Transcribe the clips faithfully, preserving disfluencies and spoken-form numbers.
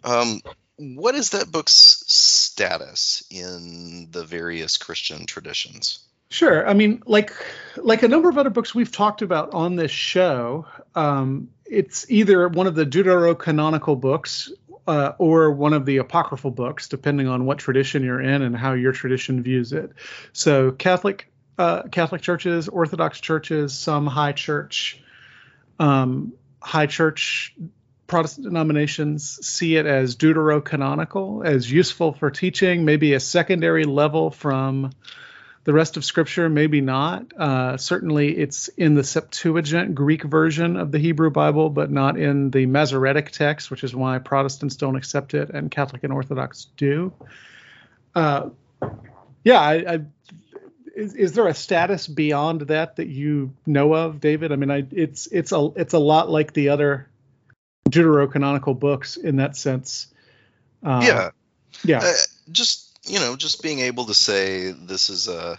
um, what is that book's status in the various Christian traditions? Sure. I mean, like like a number of other books we've talked about on this show, um, it's either one of the deuterocanonical books uh, or one of the apocryphal books, depending on what tradition you're in and how your tradition views it. So Catholic uh, Catholic churches, Orthodox churches, some high church, um, high church Protestant denominations see it as deuterocanonical, as useful for teaching, maybe a secondary level from the rest of Scripture, maybe not. Uh, certainly it's in the Septuagint Greek version of the Hebrew Bible, but not in the Masoretic text, which is why Protestants don't accept it and Catholic and Orthodox do. Uh, yeah, I, I, is, is there a status beyond that that you know of, David? I mean, I, it's it's a it's a lot like the other deuterocanonical books in that sense. Uh, yeah, yeah, uh, just. You know, just being able to say this is a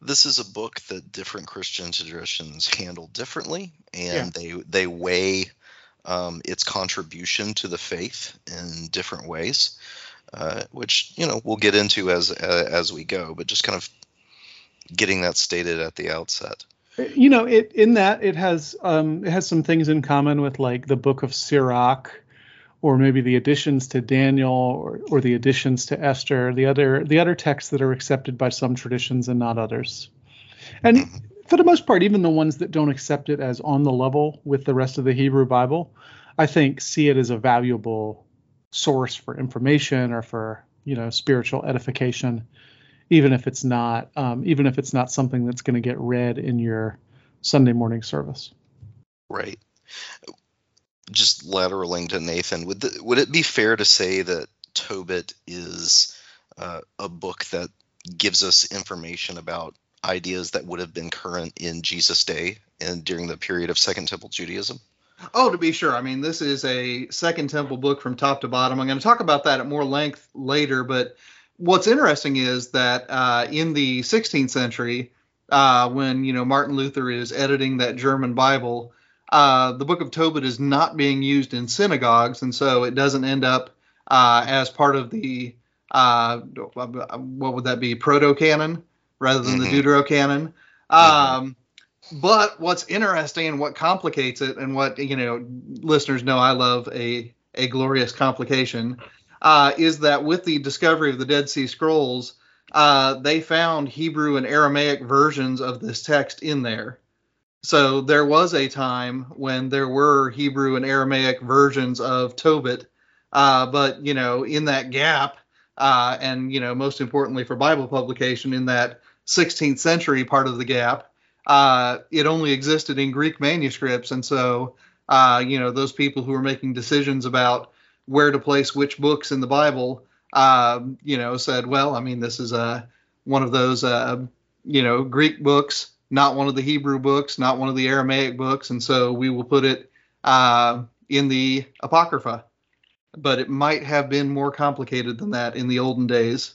this is a book that different Christian traditions handle differently, and yeah. they they weigh um, its contribution to the faith in different ways, uh, which you know we'll get into as uh, as we go. But just kind of getting that stated at the outset. You know, it in that it has um, it has some things in common with like the Book of Sirach, or maybe the additions to Daniel, or, or the additions to Esther, the other the other texts that are accepted by some traditions and not others. And mm-hmm. for the most part, even the ones that don't accept it as on the level with the rest of the Hebrew Bible, I think see it as a valuable source for information or for, you know, spiritual edification, even if it's not um, even if it's not something that's going to get read in your Sunday morning service. Right. Just lateraling to Nathan, would the, would it be fair to say that Tobit is uh, a book that gives us information about ideas that would have been current in Jesus' day and during the period of Second Temple Judaism? Oh, to be sure. I mean, this is a Second Temple book from top to bottom. I'm going to talk about that at more length later, but what's interesting is that uh, in the sixteenth century, uh, when, you know, Martin Luther is editing that German Bible, Uh, the Book of Tobit is not being used in synagogues, and so it doesn't end up uh, as part of the, uh, what would that be, proto-canon rather than mm-hmm. the deuterocanon. Um, mm-hmm. But what's interesting and what complicates it, and what, you know, listeners know I love a, a glorious complication, uh, is that with the discovery of the Dead Sea Scrolls, uh, they found Hebrew and Aramaic versions of this text in there. So there was a time when there were Hebrew and Aramaic versions of Tobit, uh, but, you know, in that gap, uh, and, you know, most importantly for Bible publication, in that sixteenth century part of the gap, uh, it only existed in Greek manuscripts. And so, uh, you know, those people who were making decisions about where to place which books in the Bible, uh, you know, said, well, I mean, this is uh, one of those, uh, you know, Greek books, not one of the Hebrew books, not one of the Aramaic books, and so we will put it uh, in the Apocrypha. But it might have been more complicated than that in the olden days.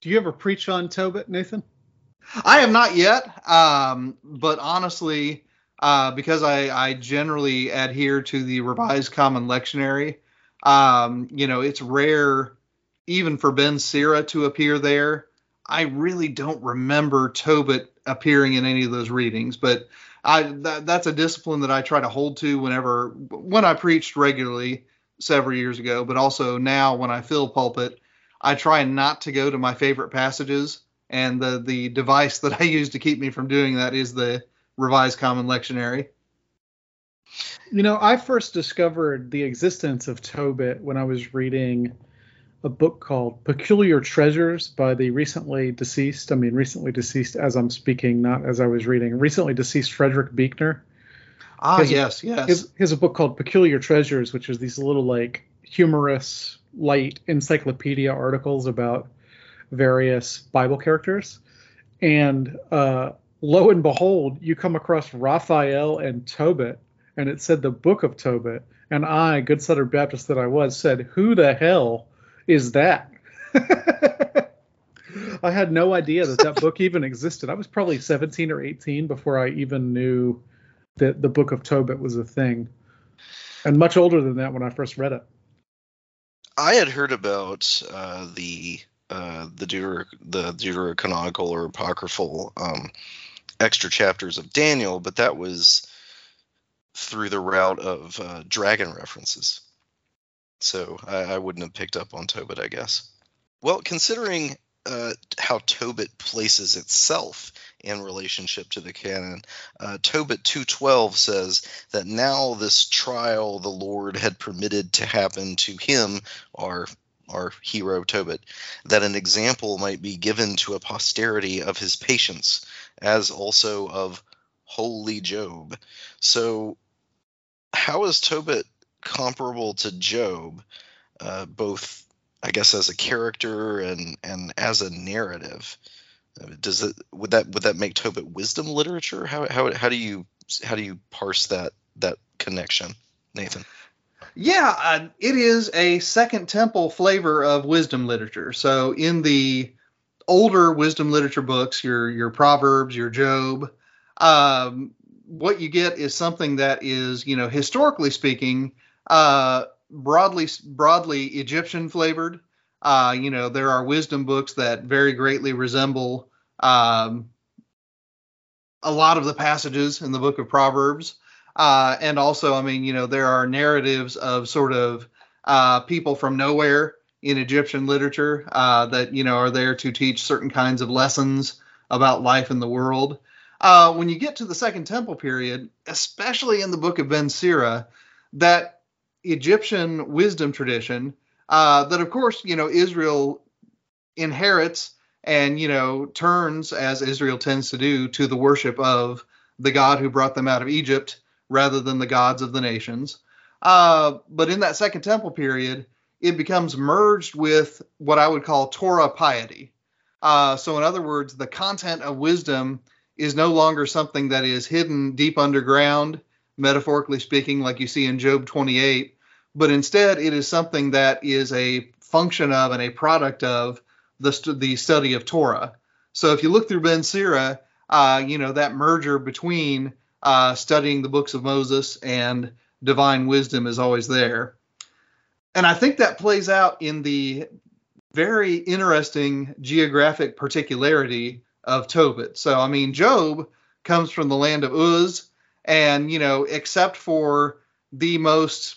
Do you ever preach on Tobit, Nathan? I have not yet, um, but honestly, uh, because I, I generally adhere to the Revised Common Lectionary, um, you know, it's rare even for Ben Sira to appear there. I really don't remember Tobit appearing in any of those readings, but I, th- that's a discipline that I try to hold to whenever, when I preached regularly several years ago, but also now when I fill pulpit, I try not to go to my favorite passages. And the, the device that I use to keep me from doing that is the Revised Common Lectionary. You know, I first discovered the existence of Tobit when I was reading a book called Peculiar Treasures by the recently deceased, I mean recently deceased as I'm speaking, not as I was reading, recently deceased Frederick Buechner. Ah, has yes, a, yes. He has, he has a book called Peculiar Treasures, which is these little like humorous, light encyclopedia articles about various Bible characters. And uh, lo and behold, you come across Raphael and Tobit, and it said the Book of Tobit. And I, good Southern Baptist that I was, said, who the hell is that? I had no idea that that book even existed. I was probably seventeen or eighteen before I even knew that the Book of Tobit was a thing. And much older than that when I first read it. I had heard about uh, the uh, the, Deuter- the deuterocanonical or apocryphal um, extra chapters of Daniel, but that was through the route of uh, dragon references. So I, I wouldn't have picked up on Tobit, I guess. Well, considering uh, how Tobit places itself in relationship to the canon, uh, Tobit two twelve says that now this trial the Lord had permitted to happen to him, our, our hero Tobit, that an example might be given to a posterity of his patience, as also of holy Job. So how is Tobit comparable to Job, uh, both, I guess, as a character and, and as a narrative? Does it would that would that make Tobit wisdom literature? How how how do you how do you parse that that connection, Nathan? Yeah, uh, it is a Second Temple flavor of wisdom literature. So in the older wisdom literature books, your your Proverbs, your Job, um, what you get is something that is, you know, historically speaking, uh, broadly broadly Egyptian flavored. Uh, you know, there are wisdom books that very greatly resemble um, a lot of the passages in the Book of Proverbs. Uh, and also, I mean, you know, there are narratives of sort of uh, people from nowhere in Egyptian literature uh, that, you know, are there to teach certain kinds of lessons about life in the world. Uh, when you get to the Second Temple period, especially in the Book of Ben Sira, that Egyptian wisdom tradition Uh, that, of course, you know, Israel inherits and, you know, turns, as Israel tends to do, to the worship of the God who brought them out of Egypt rather than the gods of the nations. Uh, but in that Second Temple period, it becomes merged with what I would call Torah piety. Uh, so, in other words, the content of wisdom is no longer something that is hidden deep underground, metaphorically speaking, like you see in Job twenty-eight. But instead, it is something that is a function of and a product of the, st- the study of Torah. So if you look through Ben Sira, uh, you know, that merger between uh, studying the books of Moses and divine wisdom is always there. And I think that plays out in the very interesting geographic particularity of Tobit. So, I mean, Job comes from the land of Uz, and, you know, except for the most,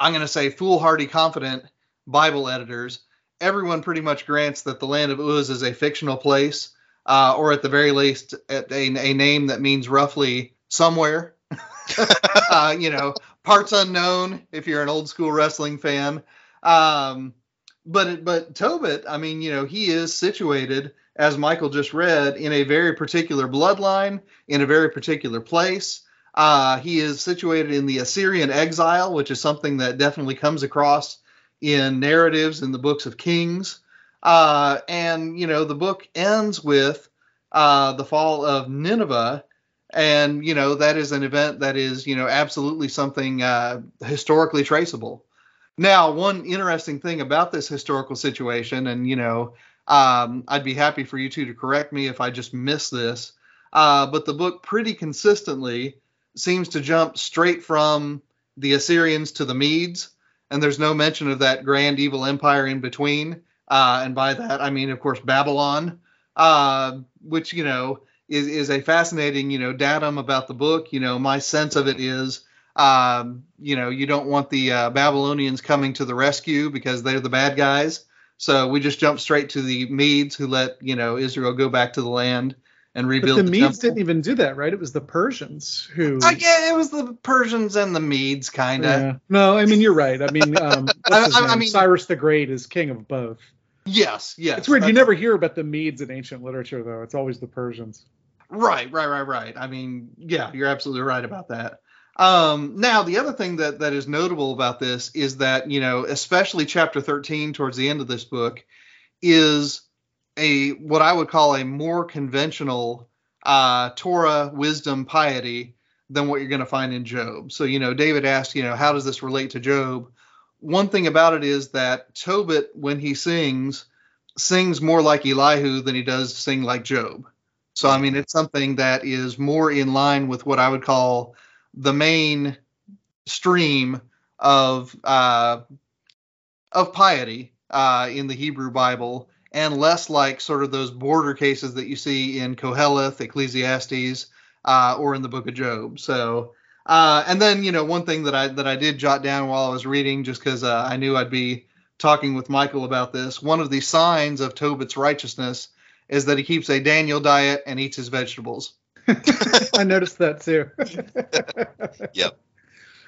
I'm going to say, foolhardy, confident Bible editors, everyone pretty much grants that the land of Uz is a fictional place, uh, or at the very least, at a, a name that means roughly somewhere. uh, you know, parts unknown if you're an old school wrestling fan. Um, but but Tobit, I mean, you know, he is situated, as Michael just read, in a very particular bloodline, in a very particular place. Uh, he is situated in the Assyrian exile, which is something that definitely comes across in narratives in the books of Kings. Uh, and, you know, the book ends with uh, the fall of Nineveh. And, you know, that is an event that is, you know, absolutely something uh, historically traceable. Now, one interesting thing about this historical situation, and, you know, um, I'd be happy for you two to correct me if I just miss this, uh, but the book pretty consistently seems to jump straight from the Assyrians to the Medes, and there's no mention of that grand evil empire in between. Uh, and by that, I mean, of course, Babylon, uh, which, you know, is, is a fascinating, you know, datum about the book. You know, my sense of it is, um, you know, you don't want the uh, Babylonians coming to the rescue because they're the bad guys. So we just jump straight to the Medes, who let, you know, Israel go back to the land and rebuild. But the, the Medes temple. Didn't even do that, right? It was the Persians who. Uh, yeah, it was the Persians and the Medes, kind of. Yeah. No, I mean, you're right. I mean, um, I, I, I mean, Cyrus the Great is king of both. Yes, yes. It's weird. You never hear about the Medes in ancient literature, though. It's always the Persians. Right, right, right, right. I mean, yeah, you're absolutely right about that. Um, now, the other thing that that is notable about this is that, you know, especially chapter thirteen towards the end of this book is a what I would call a more conventional uh, Torah, wisdom, piety than what you're going to find in Job. So, you know, David asked, you know, how does this relate to Job? One thing about it is that Tobit, when he sings, sings more like Elihu than he does sing like Job. So, I mean, it's something that is more in line with what I would call the main stream of uh, of piety uh, in the Hebrew Bible, and less like sort of those border cases that you see in Koheleth, Ecclesiastes, uh, or in the Book of Job. So, uh, and then, you know, one thing that I that I did jot down while I was reading, just because uh, I knew I'd be talking with Michael about this, one of the signs of Tobit's righteousness is that he keeps a Daniel diet and eats his vegetables. I noticed that too. Yep.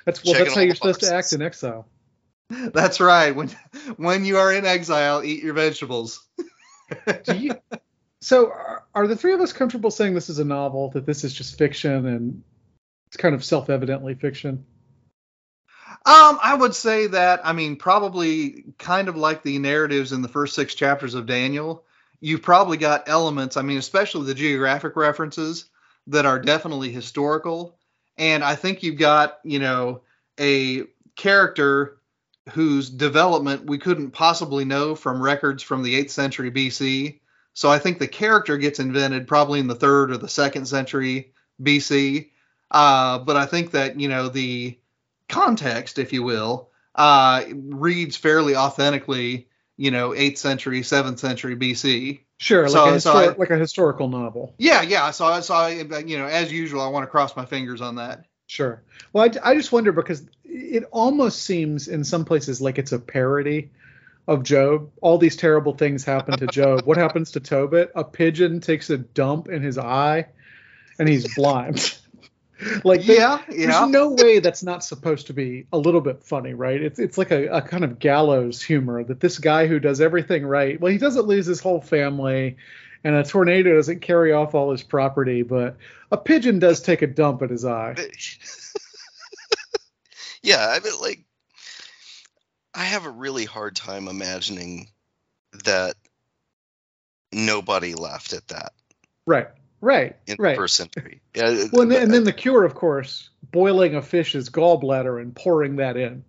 That's well. Checking that's how you're supposed to act in exile. That's right. When when you are in exile, eat your vegetables. Do you, so, are, are the three of us comfortable saying this is a novel? That this is just fiction, and it's kind of self-evidently fiction? Um, I would say that. I mean, probably kind of like the narratives in the first six chapters of Daniel. You've probably got elements, I mean, especially the geographic references that are definitely historical. And I think you've got, you know, a character whose development we couldn't possibly know from records from the eighth century B C. So I think the character gets invented probably in the third or the second century B C. Uh, but I think that, you know, the context, if you will, uh, reads fairly authentically, you know, eighth century, seventh century B C. Sure, like, so, a, histori- so I, like a historical novel. Yeah, yeah. So, I, so I, you know, as usual, I want to cross my fingers on that. Sure. Well, I, I just wonder because it almost seems in some places like it's a parody of Job. All these terrible things happen to Job. What happens to Tobit? A pigeon takes a dump in his eye and he's blind. Like, they, yeah, yeah. There's no way that's not supposed to be a little bit funny, right? It's it's like a, a kind of gallows humor that this guy who does everything right, well, he doesn't lose his whole family, and a tornado doesn't carry off all his property, but a pigeon does take a dump at his eye. Yeah, I mean, like, I have a really hard time imagining that nobody laughed at that. Right. Right, in right. The first century. Yeah, well, and, then, and then the cure, of course, boiling a fish's gallbladder and pouring that in.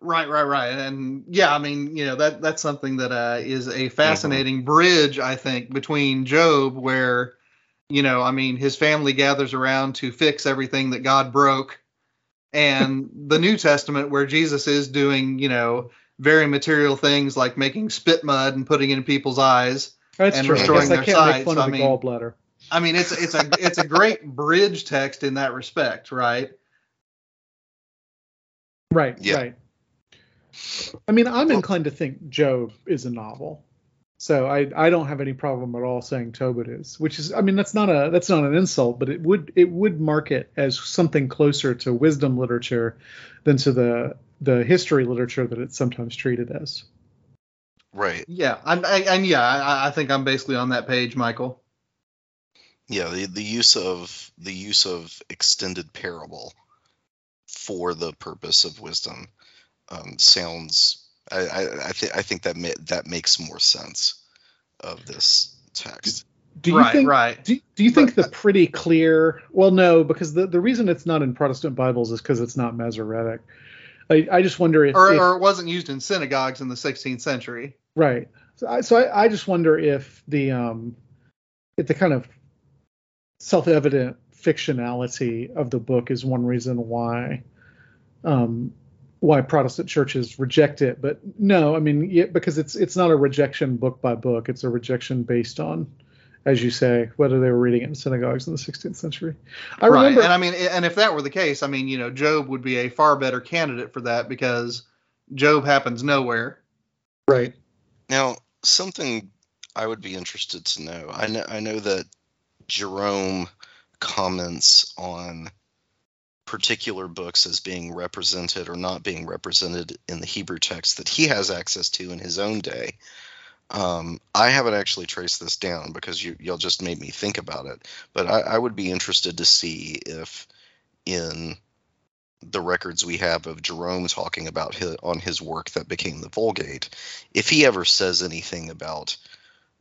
Right, right, right. And yeah, I mean, you know, that that's something that uh, is a fascinating mm-hmm. bridge, I think, between Job, where, you know, I mean, his family gathers around to fix everything that God broke, and the New Testament, where Jesus is doing, you know, very material things like making spit mud and putting it in people's eyes. That's and true. Restoring I their sides. So, I mean, gallbladder. I mean, it's it's a it's a great bridge text in that respect, right? Right, yeah. Right. I mean, I'm inclined to think Job is a novel, so I I don't have any problem at all saying Tobit is, which is I mean that's not a that's not an insult, but it would it would mark it as something closer to wisdom literature than to the the history literature that it's sometimes treated as. Right. Yeah, and, and yeah, I, I think I'm basically on that page, Michael. Yeah, the, the use of the use of extended parable for the purpose of wisdom um, sounds. I I, I think I think that ma- that makes more sense of this text. Do you right, think, right. Do, do you think but, the pretty clear? Well, no, because the the reason it's not in Protestant Bibles is because it's not Masoretic. I, I just wonder if, or, if, or it wasn't used in synagogues in the sixteenth century. Right. So I, so I, I just wonder if the um, if the kind of self-evident fictionality of the book is one reason why um, why Protestant churches reject it. But no, I mean, yeah, because it's it's not a rejection book by book. It's a rejection based on, as you say, whether they were reading it in synagogues in the sixteenth century. I right. remember, and I mean, and if that were the case, I mean, you know, Job would be a far better candidate for that because Job happens nowhere. Right. Now, something I would be interested to know. I know, I know that Jerome comments on particular books as being represented or not being represented in the Hebrew text that he has access to in his own day. Um, I haven't actually traced this down because you, y'all just made me think about it, but I, I would be interested to see if in the records we have of Jerome talking about his, on his work that became the Vulgate, if he ever says anything about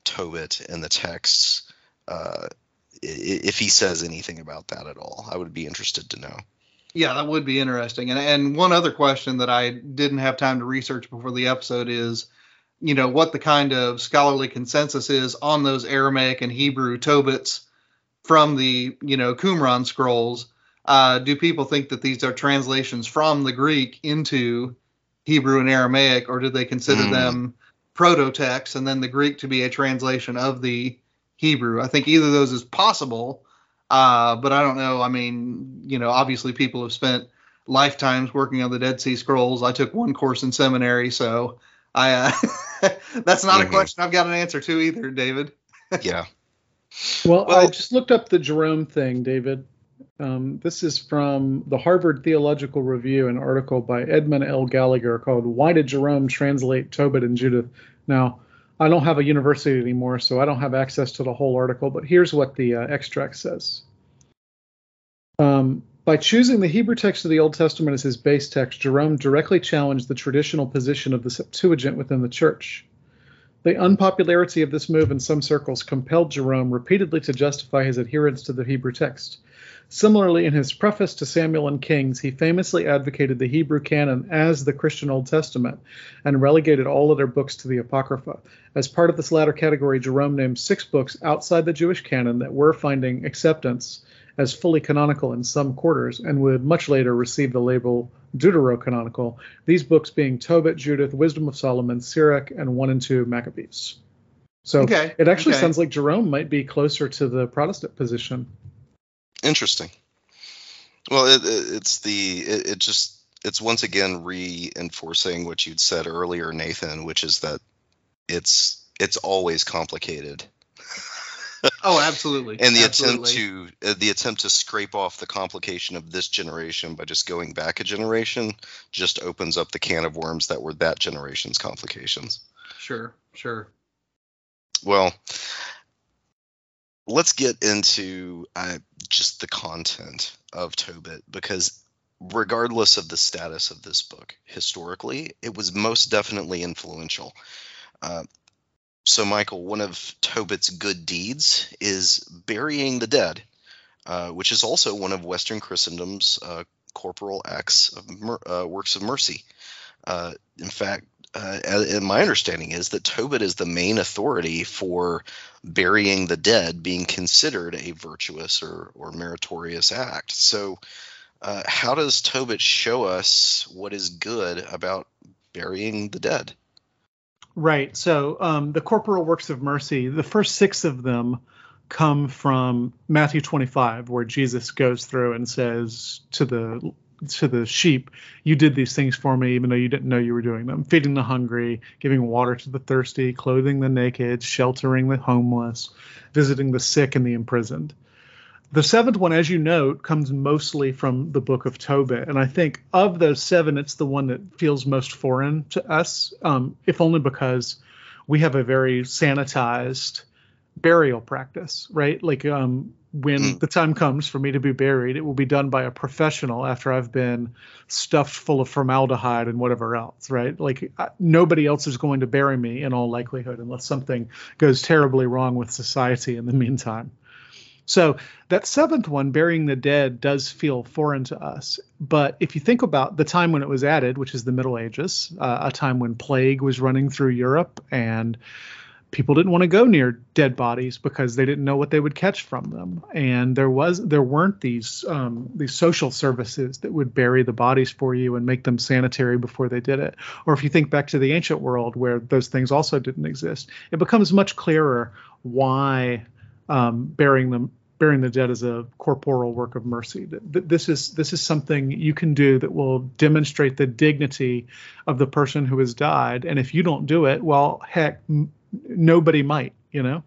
Tobit and the texts uh, if he says anything about that at all. I would be interested to know. Yeah, that would be interesting. And and one other question that I didn't have time to research before the episode is, you know, what the kind of scholarly consensus is on those Aramaic and Hebrew Tobits from the, you know, Qumran scrolls. Uh, do people think that these are translations from the Greek into Hebrew and Aramaic, or do they consider mm. them proto-texts and then the Greek to be a translation of the Hebrew? I think either of those is possible, uh, but I don't know. I mean, you know, obviously people have spent lifetimes working on the Dead Sea Scrolls. I took one course in seminary, so I uh, that's not mm-hmm. a question I've got an answer to either, David. Yeah. Well, well, I just looked up the Jerome thing, David. Um, this is from the Harvard Theological Review, an article by Edmund L. Gallagher called "Why Did Jerome Translate Tobit and Judith?" Now, I don't have a university anymore, so I don't have access to the whole article, but here's what the uh, extract says. Um, by choosing the Hebrew text of the Old Testament as his base text, Jerome directly challenged the traditional position of the Septuagint within the Church. The unpopularity of this move in some circles compelled Jerome repeatedly to justify his adherence to the Hebrew text. Similarly, in his preface to Samuel and Kings, he famously advocated the Hebrew canon as the Christian Old Testament and relegated all other books to the Apocrypha. As part of this latter category, Jerome named six books outside the Jewish canon that were finding acceptance as fully canonical in some quarters and would much later receive the label deuterocanonical, these books being Tobit, Judith, Wisdom of Solomon, Sirach, and one and two Maccabees. So okay. it actually okay. sounds like Jerome might be closer to the Protestant position. Interesting. Well, it, it, it's the it, it just it's once again reinforcing what you'd said earlier, Nathan, which is that it's it's always complicated. Oh, absolutely. And the absolutely. attempt to uh, the attempt to scrape off the complication of this generation by just going back a generation just opens up the can of worms that were that generation's complications. Sure, sure. Well, let's get into uh, just the content of Tobit, because regardless of the status of this book, historically, it was most definitely influential. Uh, so, Michael, one of Tobit's good deeds is burying the dead, uh, which is also one of Western Christendom's uh, corporal acts of mer- uh, works of mercy. Uh, in fact, Uh, and my understanding is that Tobit is the main authority for burying the dead being considered a virtuous or, or meritorious act. So uh, how does Tobit show us what is good about burying the dead? Right. So um, the corporal works of mercy, the first six of them come from Matthew twenty-five, where Jesus goes through and says to the to the sheep, you did these things for me, even though you didn't know you were doing them. Feeding the hungry, giving water to the thirsty, clothing the naked, sheltering the homeless, visiting the sick and the imprisoned. The seventh one, as you note, comes mostly from the Book of Tobit. And I think of those seven, it's the one that feels most foreign to us, um, if only because we have a very sanitized burial practice, right? Like, um, when the time comes for me to be buried, it will be done by a professional after I've been stuffed full of formaldehyde and whatever else, right? Like I, nobody else is going to bury me in all likelihood unless something goes terribly wrong with society in the meantime. So that seventh one, burying the dead, does feel foreign to us. But if you think about the time when it was added, which is the Middle Ages, uh, a time when plague was running through Europe and people didn't want to go near dead bodies because they didn't know what they would catch from them. And there was there weren't these um, these social services that would bury the bodies for you and make them sanitary before they did it. Or if you think back to the ancient world where those things also didn't exist, it becomes much clearer why um, burying them burying the dead is a corporal work of mercy. This is this is something you can do that will demonstrate the dignity of the person who has died. And if you don't do it, well, heck, nobody might, you know.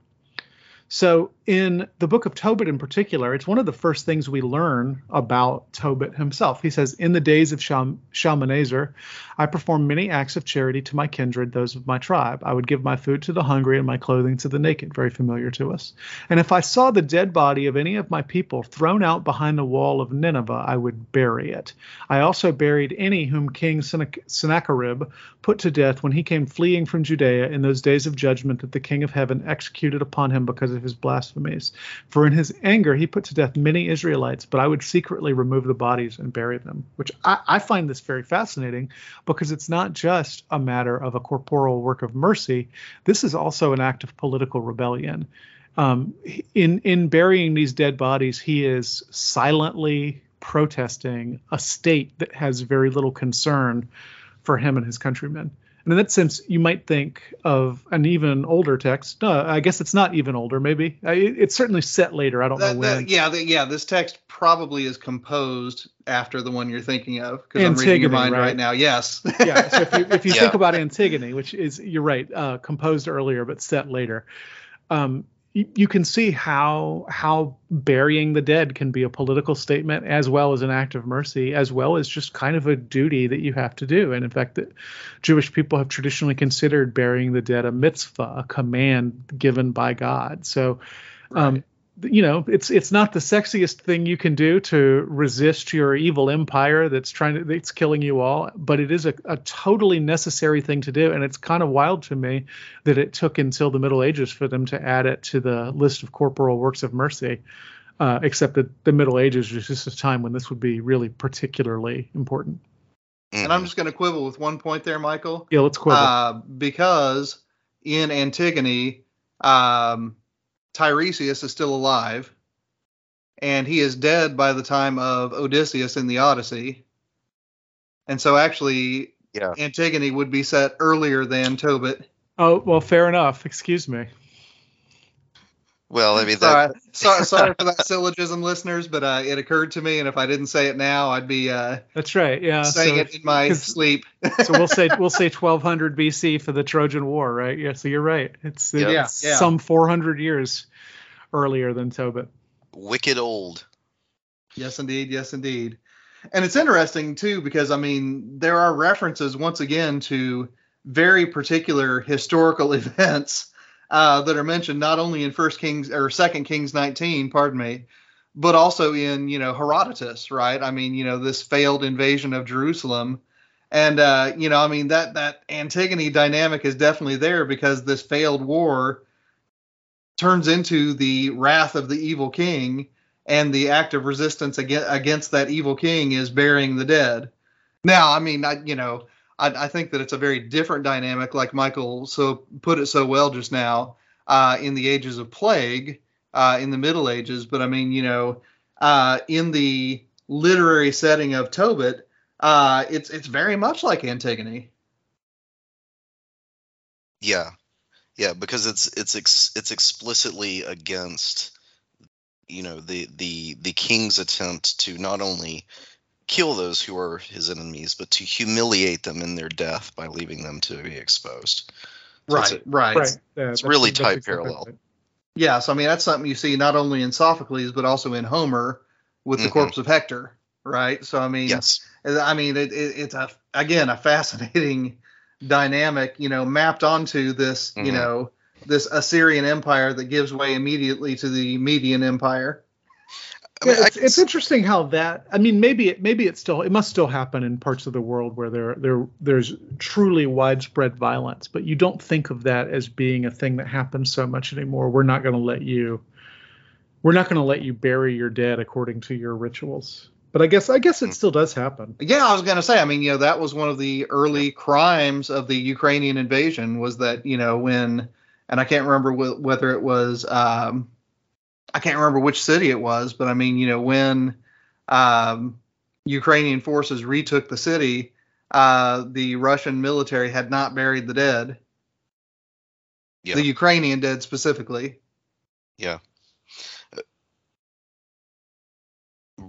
So in the Book of Tobit in particular, it's one of the first things we learn about Tobit himself. He says, in the days of Shal- Shalmaneser, I performed many acts of charity to my kindred, those of my tribe. I would give my food to the hungry and my clothing to the naked, very familiar to us. And if I saw the dead body of any of my people thrown out behind the wall of Nineveh, I would bury it. I also buried any whom King Sen- Sennacherib put to death when he came fleeing from Judea in those days of judgment that the King of Heaven executed upon him because of his blasphemy. blasphemies. For in his anger he put to death many Israelites, but I would secretly remove the bodies and bury them." Which I, I find this very fascinating, because it's not just a matter of a corporal work of mercy. This is also an act of political rebellion. Um, in, in burying these dead bodies, he is silently protesting a state that has very little concern for him and his countrymen. And in that sense, you might think of an even older text. No, I guess it's not even older, maybe. It, it's certainly set later. I don't that, know when. That, yeah, the, yeah, this text probably is composed after the one you're thinking of, because I'm reading your mind right, right now. Yes. Yeah, so if you, if you yeah. think about Antigone, which is, you're right, uh, composed earlier but set later, um, you, you can see how how burying the dead can be a political statement, as well as an act of mercy, as well as just kind of a duty that you have to do. And in fact, that Jewish people have traditionally considered burying the dead a mitzvah, a command given by God. So, um, right. You know, it's it's not the sexiest thing you can do to resist your evil empire that's trying to that's killing you all, but it is a, a totally necessary thing to do. And it's kind of wild to me that it took until the Middle Ages for them to add it to the list of corporal works of mercy, uh, except that the Middle Ages was just a time when this would be really particularly important. And I'm just going to quibble with one point there, Michael. Yeah, let's quibble. Uh, because in Antigone, um, Tiresias is still alive, and he is dead by the time of Odysseus in the Odyssey. And so actually, yeah. Antigone would be set earlier than Tobit. Oh, well, fair enough. Excuse me. Well, I mean, that... sorry, sorry, sorry for that syllogism, listeners, but uh, it occurred to me, and if I didn't say it now, I'd be uh, that's right, yeah, saying so, it in my sleep. So we'll say we'll say twelve hundred B C for the Trojan War, right? Yeah, so you're right. It's, it's yeah, some yeah. four hundred years earlier than Tobit. Wicked old. Yes, indeed. Yes, indeed. And it's interesting too, because I mean, there are references once again to very particular historical events. Uh, that are mentioned not only in First Kings or Second Kings nineteen, pardon me, but also in, you know, Herodotus, right? I mean, you know, this failed invasion of Jerusalem, and uh, you know, I mean that that Antigone dynamic is definitely there, because this failed war turns into the wrath of the evil king, and the act of resistance against, against that evil king is burying the dead. Now, I mean, I, you know. I, I think that it's a very different dynamic, like Michael so put it so well just now, uh, in the ages of plague, uh, in the Middle Ages. But I mean, you know, uh, in the literary setting of Tobit, uh, it's it's very much like Antigone. Yeah, yeah, because it's it's ex, it's explicitly against, you know, the the the king's attempt to not only kill those who are his enemies, but to humiliate them in their death by leaving them to be exposed. So right, it's a, right. It's, yeah, it's really tight parallel. Yeah, so I mean, that's something you see not only in Sophocles, but also in Homer with mm-hmm. the corpse of Hector, right? So I mean, yes. I mean, it, it, it's, a, again, a fascinating dynamic, you know, mapped onto this, mm-hmm. you know, this Assyrian empire that gives way immediately to the Median empire. I mean, yeah, it's, it's interesting how that. I mean, maybe it maybe it still it must still happen in parts of the world where there there there's truly widespread violence, but you don't think of that as being a thing that happens so much anymore. We're not going to let you, we're not going to let you bury your dead according to your rituals. But I guess I guess it still does happen. Yeah, I was going to say. I mean, you know, that was one of the early crimes of the Ukrainian invasion, was that, you know, when, and I can't remember wh- whether it was. Um, I can't remember which city it was, but I mean, you know, when um, Ukrainian forces retook the city, uh, the Russian military had not buried the dead. Yeah. The Ukrainian dead specifically. Yeah. Uh,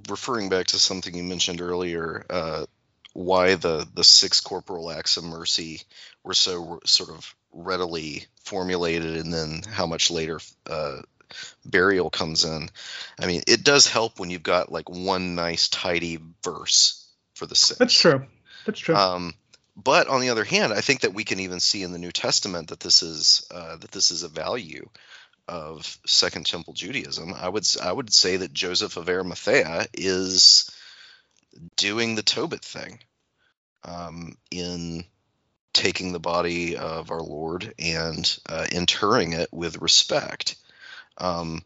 referring back to something you mentioned earlier, uh, why the, the six corporal acts of mercy were so r- sort of readily formulated, and then how much later uh, – burial comes in. I mean, it does help when you've got like one nice tidy verse for the six. That's true. That's true. Um, but on the other hand, I think that we can even see in the New Testament that this is uh, that this is a value of Second Temple Judaism. I would I would say that Joseph of Arimathea is doing the Tobit thing um, in taking the body of our Lord and uh, interring it with respect. Um,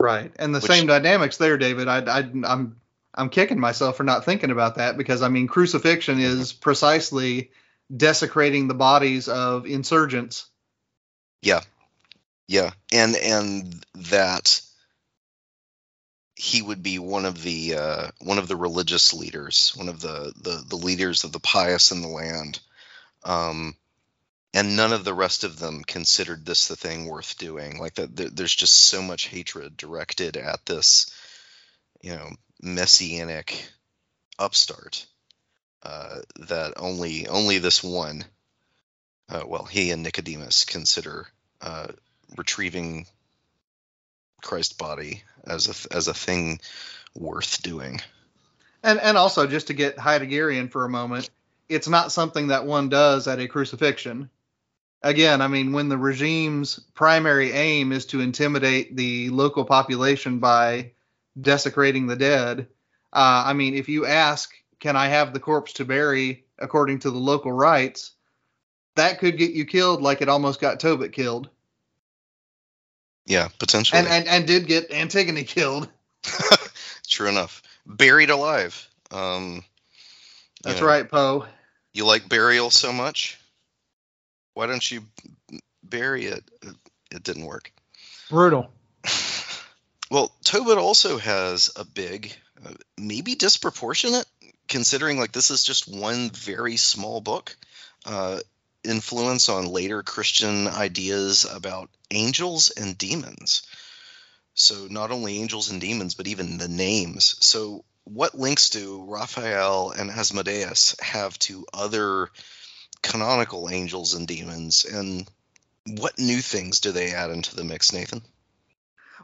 Right. And the which, same dynamics there, David. I, I, I'm I'm kicking myself for not thinking about that because, I mean, crucifixion is precisely desecrating the bodies of insurgents. Yeah. Yeah. And and that he would be one of the uh, one of the religious leaders, one of the, the, the leaders of the pious in the land. Um, and none of the rest of them considered this the thing worth doing. Like that, the, there's just so much hatred directed at this, you know, messianic upstart uh, that only only this one, uh, well, he and Nicodemus consider uh, retrieving Christ's body as a as a thing worth doing. And and also, just to get Heideggerian for a moment, it's not something that one does at a crucifixion. Again, I mean, when the regime's primary aim is to intimidate the local population by desecrating the dead, uh, I mean, if you ask, can I have the corpse to bury according to the local rites, that could get you killed like it almost got Tobit killed. Yeah, potentially. And and, and did get Antigone killed. True enough. Buried alive. Um, That's know, right, Poe. You like burial so much? Why don't you bury it? It didn't work. Brutal. Well, Tobit also has a big, uh, maybe disproportionate, considering like this is just one very small book, uh, influence on later Christian ideas about angels and demons. So not only angels and demons, but even the names. So what links do Raphael and Asmodeus have to other canonical angels and demons? And what new things do they add into the mix, Nathan?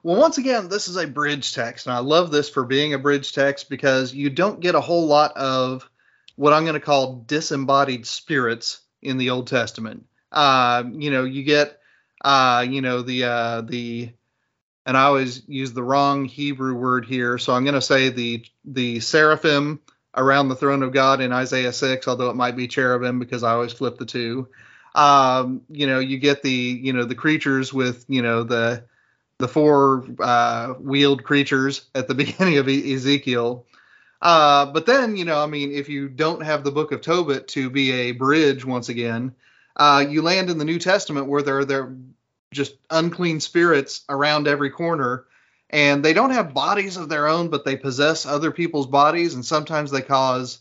Well, once again, this is a bridge text, and I love this for being a bridge text because you don't get a whole lot of what I'm going to call disembodied spirits in the Old Testament. Uh, you know, you get, uh, you know, the, uh, the, and I always use the wrong Hebrew word here, so I'm going to say the, the seraphim around the throne of God in Isaiah six, although it might be cherubim because I always flip the two. Um, you know, you get the, you know, the creatures with, you know, the, the four uh, wheeled creatures at the beginning of e- Ezekiel. Uh, but then, you know, I mean, if you don't have the Book of Tobit to be a bridge once again, uh, you land in the New Testament where there, there are just unclean spirits around every corner. And they don't have bodies of their own, but they possess other people's bodies. And sometimes they cause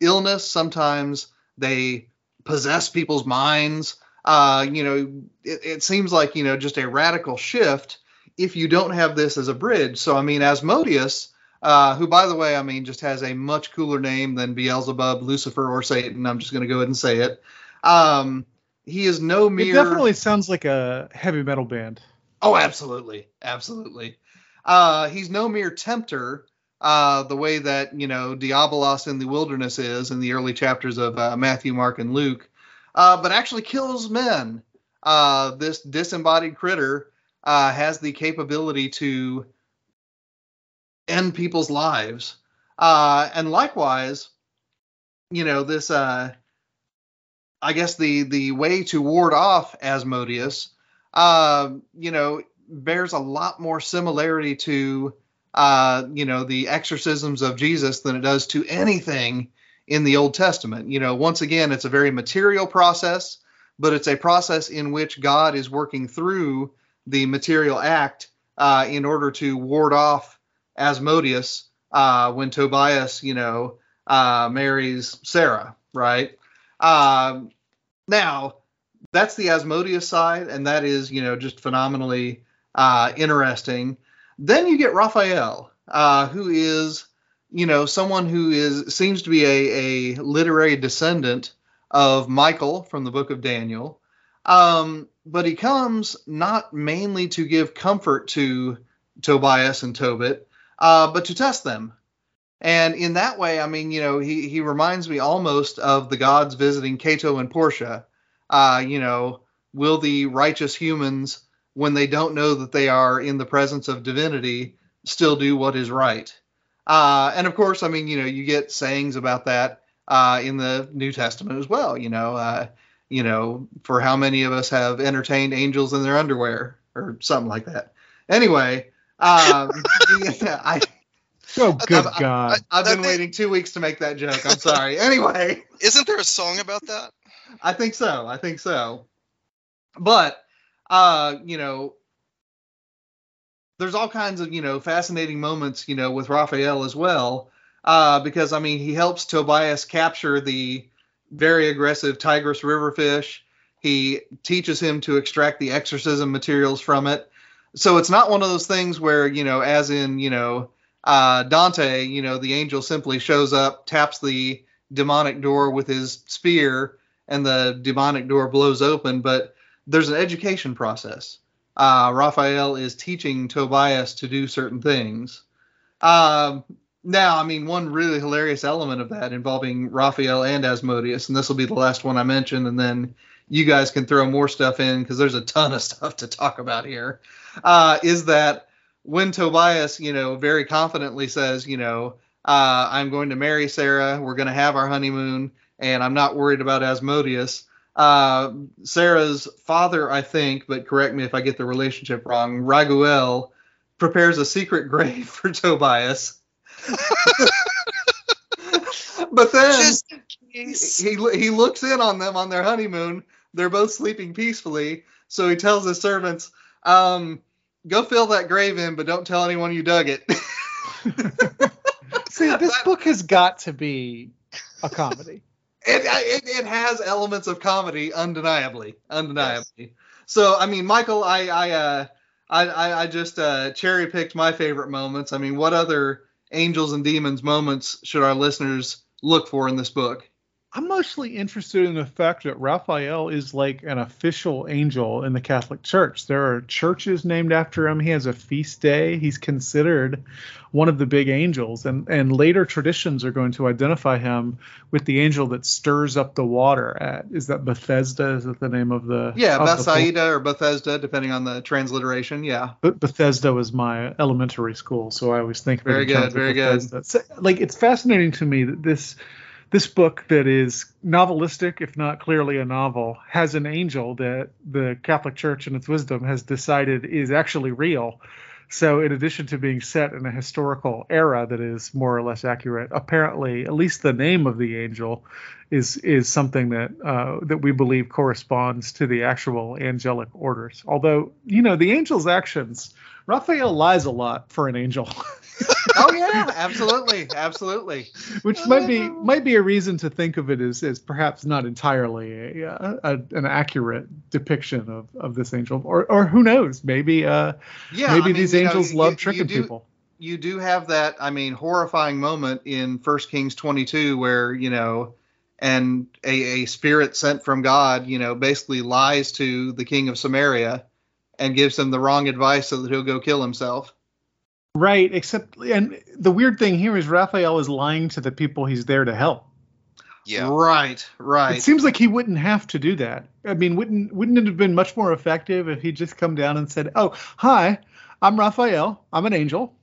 illness. Sometimes they possess people's minds. Uh, you know, it, it seems like, you know, just a radical shift if you don't have this as a bridge. So, I mean, Asmodeus, uh, who, by the way, I mean, just has a much cooler name than Beelzebub, Lucifer, or Satan. I'm just going to go ahead and say it. Um, he is no mere... It definitely sounds like a heavy metal band. Oh, absolutely. Absolutely. Uh, he's no mere tempter, uh, the way that, you know, Diabolos in the wilderness is in the early chapters of uh, Matthew, Mark, and Luke, uh, but actually kills men. Uh, this disembodied critter Uh, has the capability to end people's lives. Uh, and likewise, you know, this, uh, I guess the, the way to ward off Asmodeus, uh, you know, bears a lot more similarity to, uh, you know, the exorcisms of Jesus than it does to anything in the Old Testament. You know, once again, it's a very material process, but it's a process in which God is working through the material act uh, in order to ward off Asmodeus uh, when Tobias, you know, uh, marries Sarah, right? Um, now, that's the Asmodeus side, and that is, you know, just phenomenally uh, interesting. Then you get Raphael, uh, who is, you know, someone who is seems to be a, a literary descendant of Michael from the Book of Daniel. Um, but he comes not mainly to give comfort to Tobias and Tobit, uh, but to test them. And in that way, I mean, you know, he, he reminds me almost of the gods visiting Cato and Portia. Uh, you know, will the righteous humans, when they don't know that they are in the presence of divinity, still do what is right? Uh, and of course, I mean, you know, you get sayings about that, uh, in the New Testament as well, you know, uh, you know, for how many of us have entertained angels in their underwear or something like that. Anyway, Um, I, oh, good I've, God. I, I've been think, waiting two weeks to make that joke. I'm sorry. Anyway. Isn't there a song about that? I think so. I think so. But, uh, you know, there's all kinds of, you know, fascinating moments, you know, with Raphael as well. Uh, because, I mean, he helps Tobias capture the very aggressive Tigris river fish. He teaches him to extract the exorcism materials from it. So it's not one of those things where, you know, as in, you know, uh, Dante, you know, the angel simply shows up, taps the demonic door with his spear, and the demonic door blows open. But there's an education process. Uh, Raphael is teaching Tobias to do certain things. Um, now, I mean, one really hilarious element of that involving Raphael and Asmodeus, and this will be the last one I mention, and then you guys can throw more stuff in because there's a ton of stuff to talk about here, uh, is that when Tobias, you know, very confidently says, you know, uh, I'm going to marry Sarah, we're going to have our honeymoon, and I'm not worried about Asmodeus. Uh, Sarah's father, I think, but correct me if I get the relationship wrong, Raguel, prepares a secret grave for Tobias. But then Just in case. he he looks in on them on their honeymoon. They're both sleeping peacefully. So he tells his servants, um, go fill that grave in, but don't tell anyone you dug it. See, this book has got to be a comedy. It, it it has elements of comedy, undeniably, undeniably. Yes. So, I mean, Michael, I I uh, I, I just uh, cherry picked my favorite moments. I mean, what other angels and demons moments should our listeners look for in this book? I'm mostly interested in the fact that Raphael is like an official angel in the Catholic Church. There are churches named after him. He has a feast day. He's considered one of the big angels, and, and later traditions are going to identify him with the angel that stirs up the water at, is that Bethesda? Is that the name of the? Yeah, of Bethsaida the or Bethesda, depending on the transliteration. Yeah. But Bethesda was my elementary school, so I always think of very it in good, terms very of good. So, like, it's fascinating to me that this. This book that is novelistic, if not clearly a novel, has an angel that the Catholic Church in its wisdom has decided is actually real. So in addition to being set in a historical era that is more or less accurate, apparently at least the name of the angel is is something that uh, that we believe corresponds to the actual angelic orders. Although, you know, the angel's actions, Raphael lies a lot for an angel. Oh yeah, absolutely, absolutely. Which might be might be a reason to think of it as, as perhaps not entirely a, a, a, an accurate depiction of, of this angel, or or who knows, maybe uh, yeah, maybe I mean, these angels know, love you, tricking you do, people. You do have that, I mean, horrifying moment in First Kings twenty-two where, you know, and a, a spirit sent from God, you know, basically lies to the king of Samaria and gives him the wrong advice so that he'll go kill himself. Right, except, and the weird thing here is Raphael is lying to the people he's there to help. Yeah. Right, right. It seems like he wouldn't have to do that. I mean, wouldn't wouldn't it have been much more effective if he'd just come down and said, oh, hi, I'm Raphael, I'm an angel?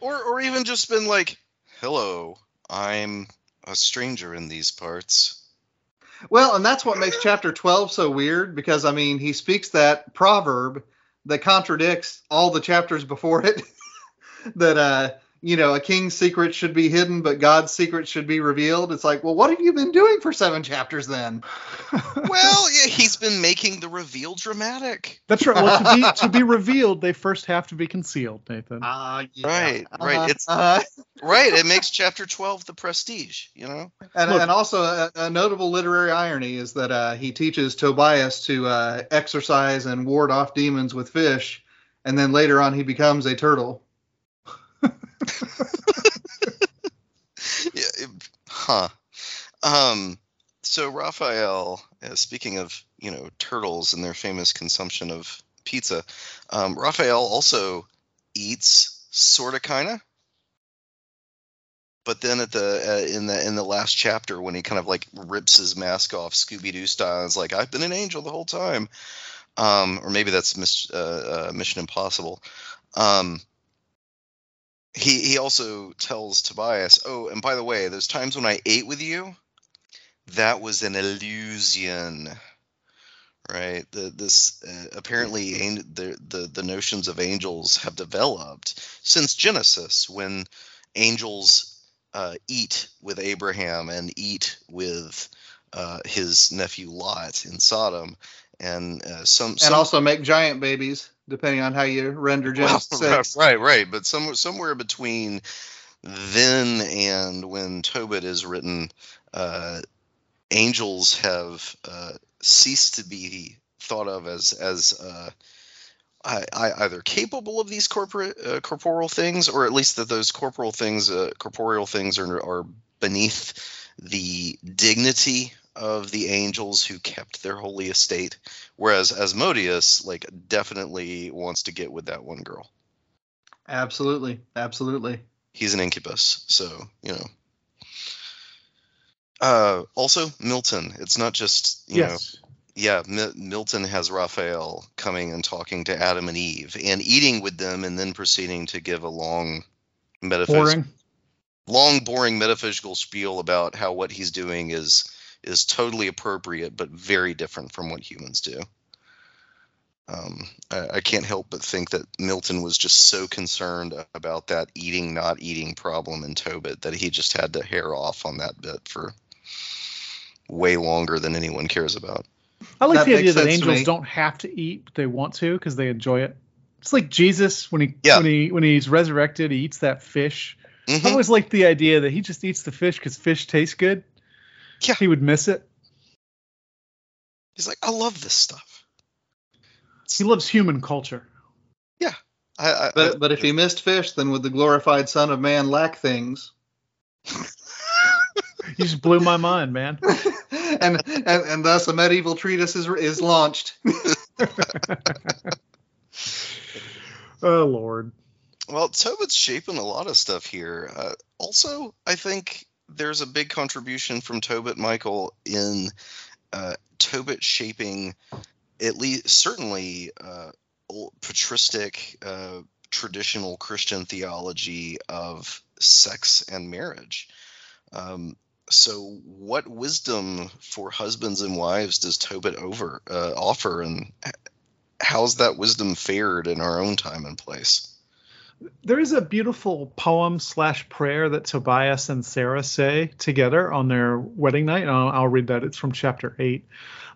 Or, or even just been like, hello, I'm a stranger in these parts. Well, and that's what makes chapter twelve so weird, because, I mean, he speaks that proverb that contradicts all the chapters before it. That, uh, you know, a king's secret should be hidden, but God's secret should be revealed. It's like, well, what have you been doing for seven chapters then? Well, yeah, he's been making the reveal dramatic. That's right. Well, to be, to be revealed, they first have to be concealed, Nathan. Uh, yeah. Right, right. Uh-huh. It's uh-huh. Right. It makes chapter twelve the prestige, you know? And, and also a, a notable literary irony is that uh, he teaches Tobias to uh, exorcise and ward off demons with fish. And then later on, he becomes a turtle. Yeah, it, huh. Um, so Raphael, uh, speaking of, you know, turtles and their famous consumption of pizza, um, Raphael also eats sorta kinda. But then at the uh, in the in the last chapter, when he kind of like rips his mask off, Scooby-Doo style, is like, I've been an angel the whole time, um, or maybe that's mis- uh, uh, Mission Impossible. Um, He he also tells Tobias, oh, and by the way, those times when I ate with you, that was an illusion. right? The, this uh, apparently the, the the notions of angels have developed since Genesis, when angels uh, eat with Abraham and eat with uh, his nephew Lot in Sodom, and uh, some, some and also make giant babies, depending on how you render Genesis. Well, right, right, but somewhere somewhere between then and when Tobit is written, uh, angels have uh, ceased to be thought of as as uh, I, I either capable of these corporate uh, corporeal things, or at least that those corporeal things, uh, corporeal things, are are beneath the dignity of the angels who kept their holy estate. Whereas Asmodeus, like, definitely wants to get with that one girl. Absolutely, absolutely. He's an incubus, so, you know. Uh, also, Milton. It's not just, you yes. know. Yeah, M- Milton has Raphael coming and talking to Adam and Eve and eating with them, and then proceeding to give a long metaphysical, boring. long, boring metaphysical spiel about how what he's doing is is totally appropriate, but very different from what humans do. Um, I, I can't help but think that Milton was just so concerned about that eating, not eating problem in Tobit that he just had to hair off on that bit for way longer than anyone cares about. I like that the idea that angels don't have to eat, but they want to because they enjoy it. It's like Jesus when he yeah. when he when he's resurrected, he eats that fish. Mm-hmm. I always liked the idea that he just eats the fish because fish tastes good. Yeah, he would miss it. He's like, I love this stuff. He loves human culture. Yeah. I, I, but, but if he missed fish, then would the glorified Son of Man lack things? You just blew my mind, man. and, and and thus a medieval treatise is is launched. Oh, Lord. Well, Tobit's shaping a lot of stuff here. Uh, also, I think there's a big contribution from Tobit, Michael, in uh, Tobit shaping at least certainly uh, old patristic, uh, traditional Christian theology of sex and marriage. Um, so what wisdom for husbands and wives does Tobit over, uh, offer, and how's that wisdom fared in our own time and place? There is a beautiful poem slash prayer that Tobias and Sarah say together on their wedding night. I'll, I'll read that. It's from chapter eight.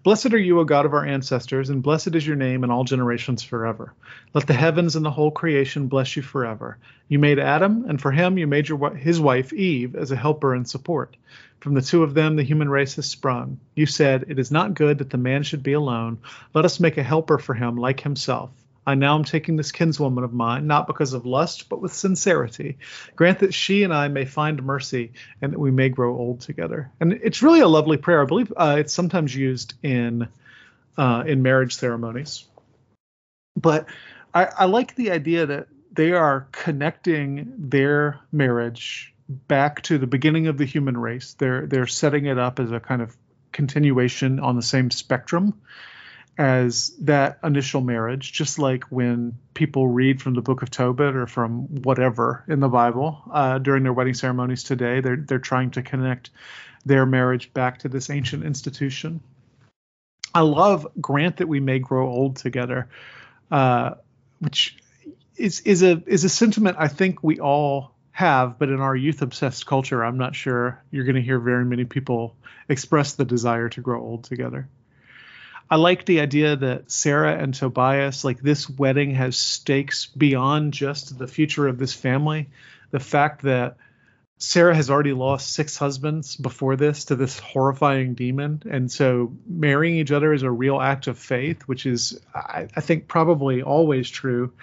Blessed are you, O God of our ancestors, and blessed is your name in all generations forever. Let the heavens and the whole creation bless you forever. You made Adam, and for him you made your, his wife Eve as a helper and support. From the two of them the human race has sprung. You said, it is not good that the man should be alone. Let us make a helper for him like himself. I now am taking this kinswoman of mine, not because of lust, but with sincerity. Grant that she and I may find mercy and that we may grow old together. And it's really a lovely prayer. I believe uh, it's sometimes used in uh, in marriage ceremonies. But I, I like the idea that they are connecting their marriage back to the beginning of the human race. They're, they're setting it up as a kind of continuation on the same spectrum as that initial marriage, just like when people read from the Book of Tobit or from whatever in the Bible uh, during their wedding ceremonies today, they're they're trying to connect their marriage back to this ancient institution. I love "Grant that we may grow old together," uh, which is is a is a sentiment I think we all have, but in our youth-obsessed culture, I'm not sure you're going to hear very many people express the desire to grow old together. I like the idea that Sarah and Tobias, like, this wedding has stakes beyond just the future of this family. The fact that Sarah has already lost six husbands before this to this horrifying demon. And so marrying each other is a real act of faith, which is, I, I think, probably always true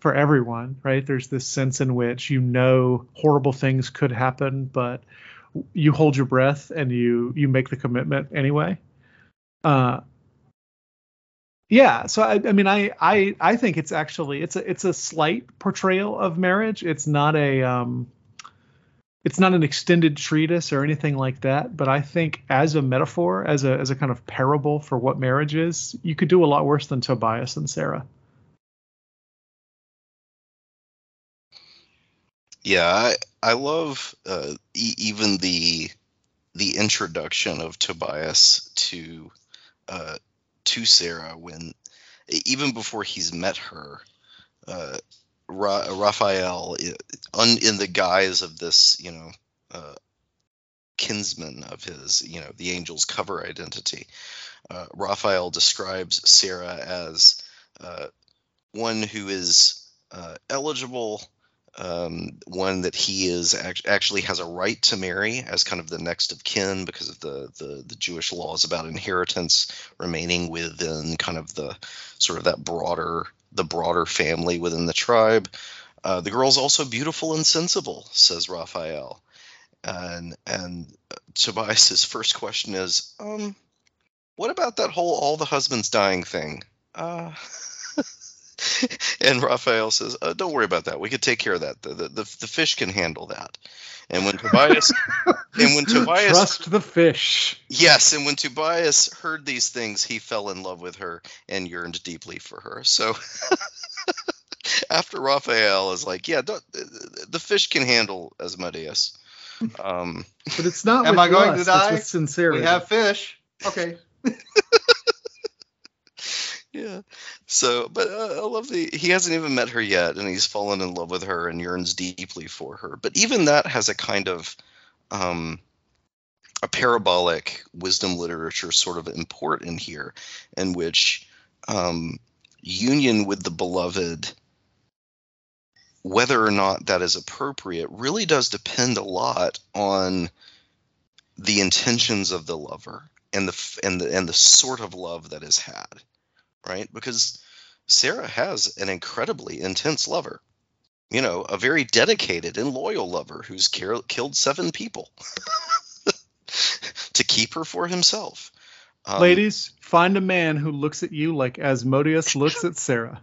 for everyone, right? There's this sense in which, you know, horrible things could happen, but you hold your breath and you, you make the commitment anyway. Uh, Yeah, so I, I mean, I, I I think it's actually it's a it's a slight portrayal of marriage. It's not a um, it's not an extended treatise or anything like that. But I think as a metaphor, as a as a kind of parable for what marriage is, you could do a lot worse than Tobias and Sarah. Yeah, I I love uh, e- even the the introduction of Tobias to. Uh, to Sarah when, even before he's met her, uh, Ra- Raphael, un- in the guise of this, you know, uh, kinsman of his, you know, the angel's cover identity, uh, Raphael describes Sarah as uh, one who is uh, eligible, um, one that he is act- actually has a right to marry as kind of the next of kin because of the, the, the Jewish laws about inheritance remaining within kind of the sort of that broader the broader family within the tribe. Uh, the girl's also beautiful and sensible, says Raphael. And and Tobias's first question is, um, what about that whole all the husbands dying thing? Uh, and Raphael says, oh, don't worry about that. We could take care of that. The the, the, the fish can handle that. And when Tobias and when Tobias trust the fish. Yes, and when Tobias heard these things, he fell in love with her and yearned deeply for her. So after Raphael is like, yeah, don't, the fish can handle Asmodeus. Um, but it's not. Am with I going lust, to die? It's with sincerity. We have fish. Okay. Yeah. So, but uh, I love the. He hasn't even met her yet, and he's fallen in love with her and yearns deeply for her. But even that has a kind of um, a parabolic wisdom literature sort of import in here, in which um, union with the beloved, whether or not that is appropriate, really does depend a lot on the intentions of the lover and the and the and the sort of love that is had, right? Because Sarah has an incredibly intense lover, you know, a very dedicated and loyal lover who's car- killed seven people to keep her for himself. Um, Ladies, find a man who looks at you like Asmodeus looks at Sarah.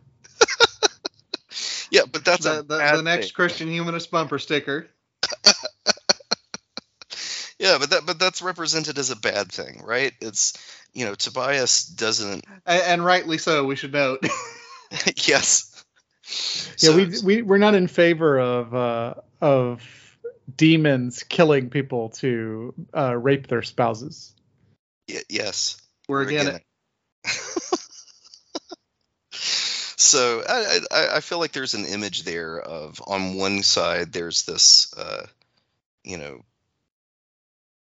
Yeah, but that's the, the, the next thing. Christian Humanist bumper sticker. Yeah, but that but that's represented as a bad thing, right? It's, you know, Tobias doesn't, and, and rightly so. We should note. Yes. Yeah, so, we we we're not in favor of uh, of demons killing people to uh, rape their spouses. Y- yes, we're, we're again. again it. So I, I, I feel like there's an image there of, on one side, there's this, uh, you know,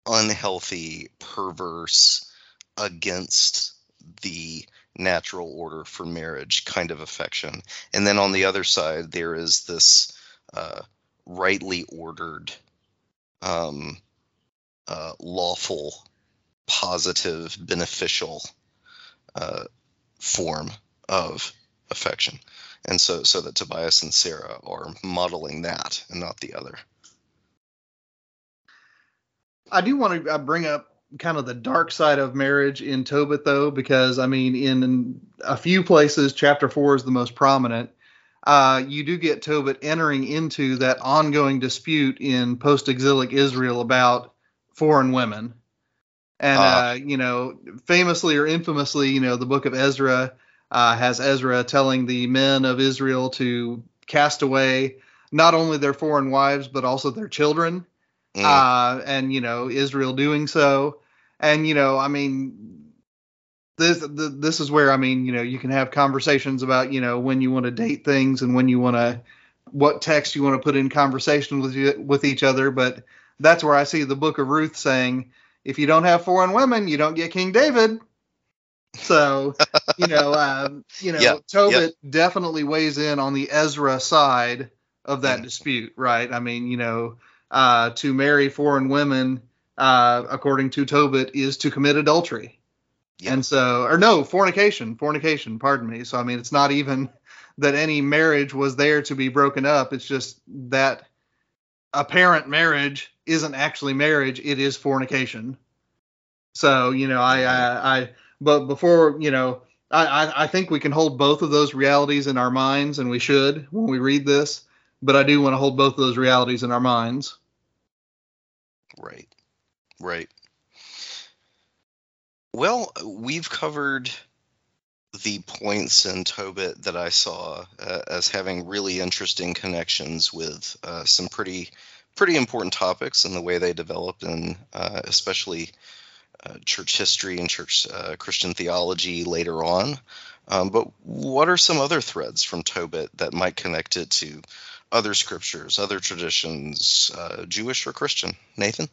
unhealthy, perverse, against the natural order for marriage kind of affection. And then on the other side, there is this uh, rightly ordered, um, uh, lawful, positive, beneficial uh, form of affection, and so so that Tobias and Sarah are modeling that and not the other. I do want to bring up kind of the dark side of marriage in Tobit, though, because I mean, in a few places, chapter four is the most prominent. Uh, you do get Tobit entering into that ongoing dispute in post-exilic Israel about foreign women, and uh, uh, you know, famously or infamously, you know, the Book of Ezra. Uh, has Ezra telling the men of Israel to cast away not only their foreign wives, but also their children. Mm. Uh, and, you know, Israel doing so. And, you know, I mean, this the, this is where, I mean, you know, you can have conversations about, you know, when you want to date things and when you want to, what text you want to put in conversation with you, with each other. But that's where I see the Book of Ruth saying, if you don't have foreign women, you don't get King David. So, you know, uh, you know, yeah, Tobit yeah. definitely weighs in on the Ezra side of that mm. dispute, right? I mean, you know, uh, to marry foreign women, uh, according to Tobit, is to commit adultery. Yeah. And so, or no, fornication, fornication, pardon me. So, I mean, it's not even that any marriage was there to be broken up. It's just that apparent marriage isn't actually marriage. It is fornication. So, you know, I, I, I But before, you know, I, I think we can hold both of those realities in our minds, and we should when we read this. But I do want to hold both of those realities in our minds. Right. Right. Well, we've covered the points in Tobit that I saw uh, as having really interesting connections with uh, some pretty, pretty important topics and the way they develop, and uh, especially uh, church history and church uh, Christian theology later on. Um, but what are some other threads from Tobit that might connect it to other scriptures, other traditions, uh, Jewish or Christian? Nathan?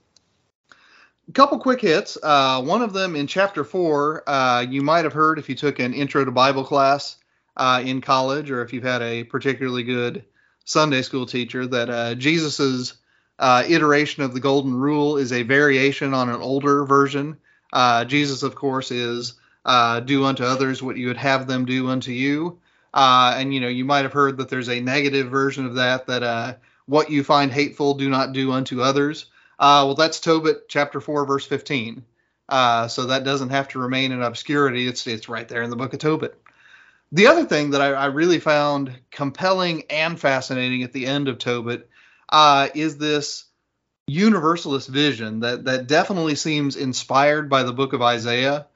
A couple quick hits. Uh, one of them in chapter four, uh, you might have heard if you took an intro to Bible class uh, in college, or if you've had a particularly good Sunday school teacher, that uh, Jesus's uh, iteration of the golden rule is a variation on an older version. Uh, Jesus, of course, is uh, do unto others what you would have them do unto you. Uh, and, you know, you might have heard that there's a negative version of that, that uh, what you find hateful, do not do unto others. Uh, well, that's Tobit chapter four, verse fifteen. Uh, so that doesn't have to remain in obscurity. It's it's right there in the book of Tobit. The other thing that I, I really found compelling and fascinating at the end of Tobit uh, is this universalist vision that, that definitely seems inspired by the book of Isaiah,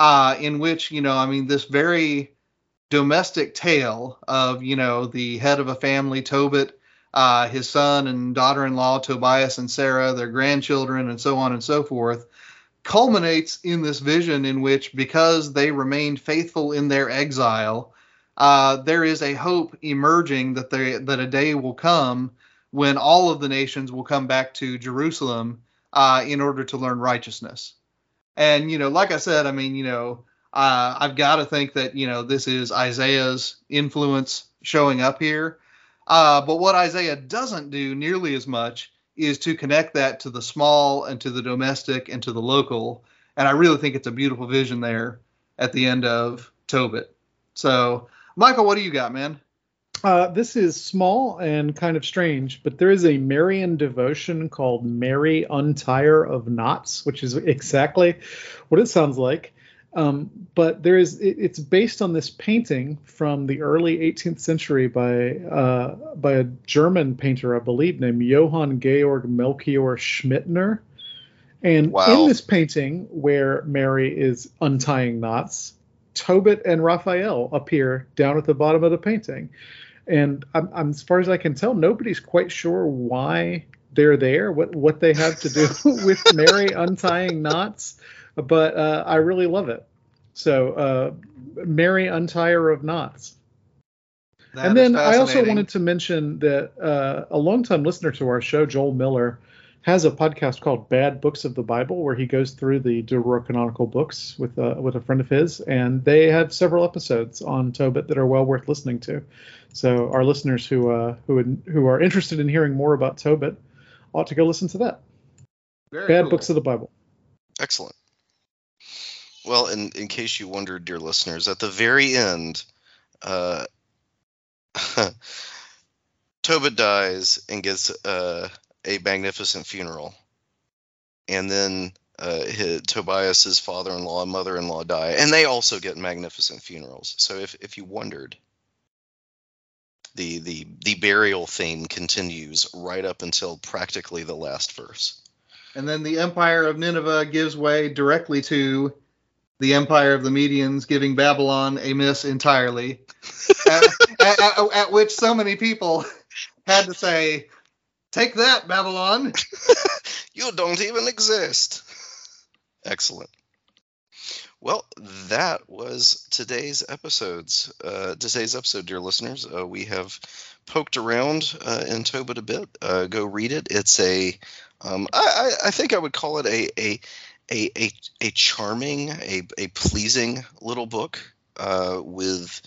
uh, in which, you know, I mean, this very domestic tale of, you know, the head of a family, Tobit, Uh, his son and daughter-in-law, Tobias and Sarah, their grandchildren, and so on and so forth, culminates in this vision in which, because they remained faithful in their exile, uh, there is a hope emerging that, they, that a day will come when all of the nations will come back to Jerusalem uh, in order to learn righteousness. And, you know, like I said, I mean, you know, uh, I've got to think that, you know, this is Isaiah's influence showing up here. Uh, but what Isaiah doesn't do nearly as much is to connect that to the small and to the domestic and to the local. And I really think it's a beautiful vision there at the end of Tobit. So, Michael, what do you got, man? Uh, this is small and kind of strange, but there is a Marian devotion called Mary Untire of Knots, which is exactly what it sounds like. Um, but there is, it, it's based on this painting from the early eighteenth century by uh, by a German painter, I believe, named Johann Georg Melchior Schmittner. And wow. In this painting, where Mary is untying knots, Tobit and Raphael appear down at the bottom of the painting. And I'm, I'm, as far as I can tell, nobody's quite sure why they're there, what what they have to do with Mary untying knots. But uh, I really love it. So, uh, Mary Untire of Knots. That and then I also wanted to mention that uh, a longtime listener to our show, Joel Miller, has a podcast called Bad Books of the Bible, where he goes through the deuterocanonical books with uh, with a friend of his. And they have several episodes on Tobit that are well worth listening to. So our listeners who uh, who who are interested in hearing more about Tobit ought to go listen to that. Very Bad cool. Books of the Bible. Excellent. Well, in, in case you wondered, dear listeners, at the very end, uh, Tobit dies and gets uh, a magnificent funeral. And then uh, his, Tobias's father-in-law and mother-in-law die, and they also get magnificent funerals. So if, if you wondered, the, the, the burial theme continues right up until practically the last verse. And then the empire of Nineveh gives way directly to the empire of the Medes, giving Babylon a miss entirely, at, at, at, at which so many people had to say, "Take that, Babylon. You don't even exist." Excellent. Well, that was today's episodes. Uh, today's episode, dear listeners, uh, we have poked around uh, in Tobit a bit. Uh, go read it. It's a, um, I, I think I would call it a a a a, a charming, a a pleasing little book uh, with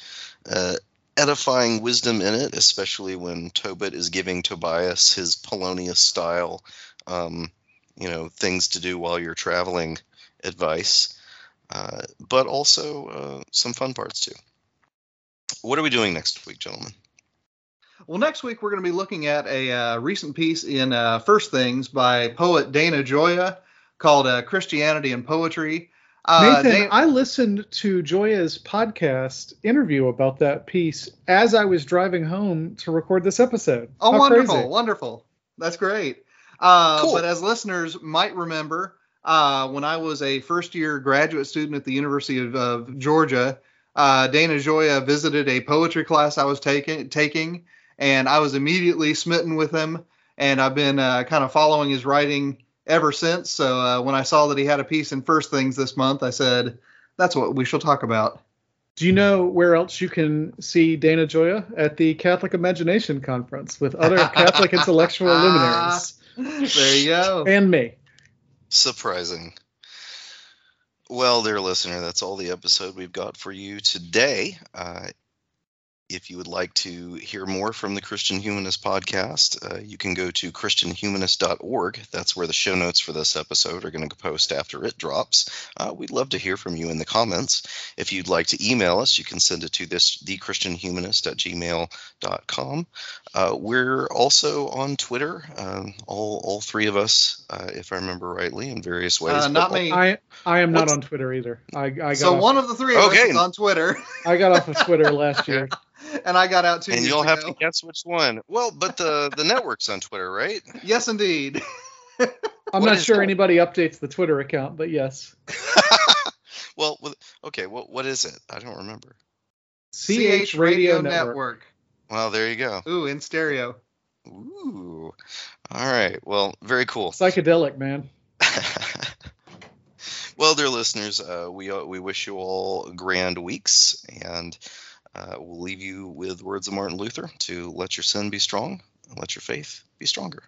uh, edifying wisdom in it, especially when Tobit is giving Tobias his Polonius style, um, you know, things to do while you're traveling advice. Uh, but also uh, some fun parts, too. What are we doing next week, gentlemen? Well, next week we're going to be looking at a uh, recent piece in uh, First Things by poet Dana Gioia called uh, Christianity and Poetry. Uh, Nathan, Dan- I listened to Gioia's podcast interview about that piece as I was driving home to record this episode. Oh, How wonderful, crazy. wonderful. That's great. Uh, cool. But as listeners might remember, Uh, when I was a first-year graduate student at the University of, of Georgia, uh, Dana Gioia visited a poetry class I was taking, taking, and I was immediately smitten with him, and I've been uh, kind of following his writing ever since. So uh, when I saw that he had a piece in First Things this month, I said, that's what we shall talk about. Do you know where else you can see Dana Gioia? At the Catholic Imagination Conference with other Catholic intellectual luminaries. There you go. And me. Surprising. Well, dear listener, that's all the episode we've got for you today. Uh, if you would like to hear more from the Christian Humanist Podcast, uh, you can go to Christian Humanist dot org. That's where the show notes for this episode are going to post after it drops. Uh, we'd love to hear from you in the comments. If you'd like to email us, you can send it to this the christian humanist at gmail dot com. Uh, we're also on Twitter, um, all all three of us, uh, if I remember rightly, in various ways. Uh, not me. I, I am What's, not on Twitter either. I, I got so off. One of the three of okay. us is on Twitter. I got off of Twitter last year. And I got out too. And you'll ago. have to guess which one. Well, but the, the network's on Twitter, right? Yes, indeed. I'm what not sure that? anybody updates the Twitter account, but yes. Well, okay. What what is it? I don't remember. C H Radio, Radio Network. Network. Well, there you go. Ooh, in stereo. Ooh. All right. Well, very cool. Psychedelic, man. Well, dear listeners, uh, we uh, we wish you all grand weeks, and. Uh, we'll leave you with words of Martin Luther to let your sin be strong, and let your faith be stronger.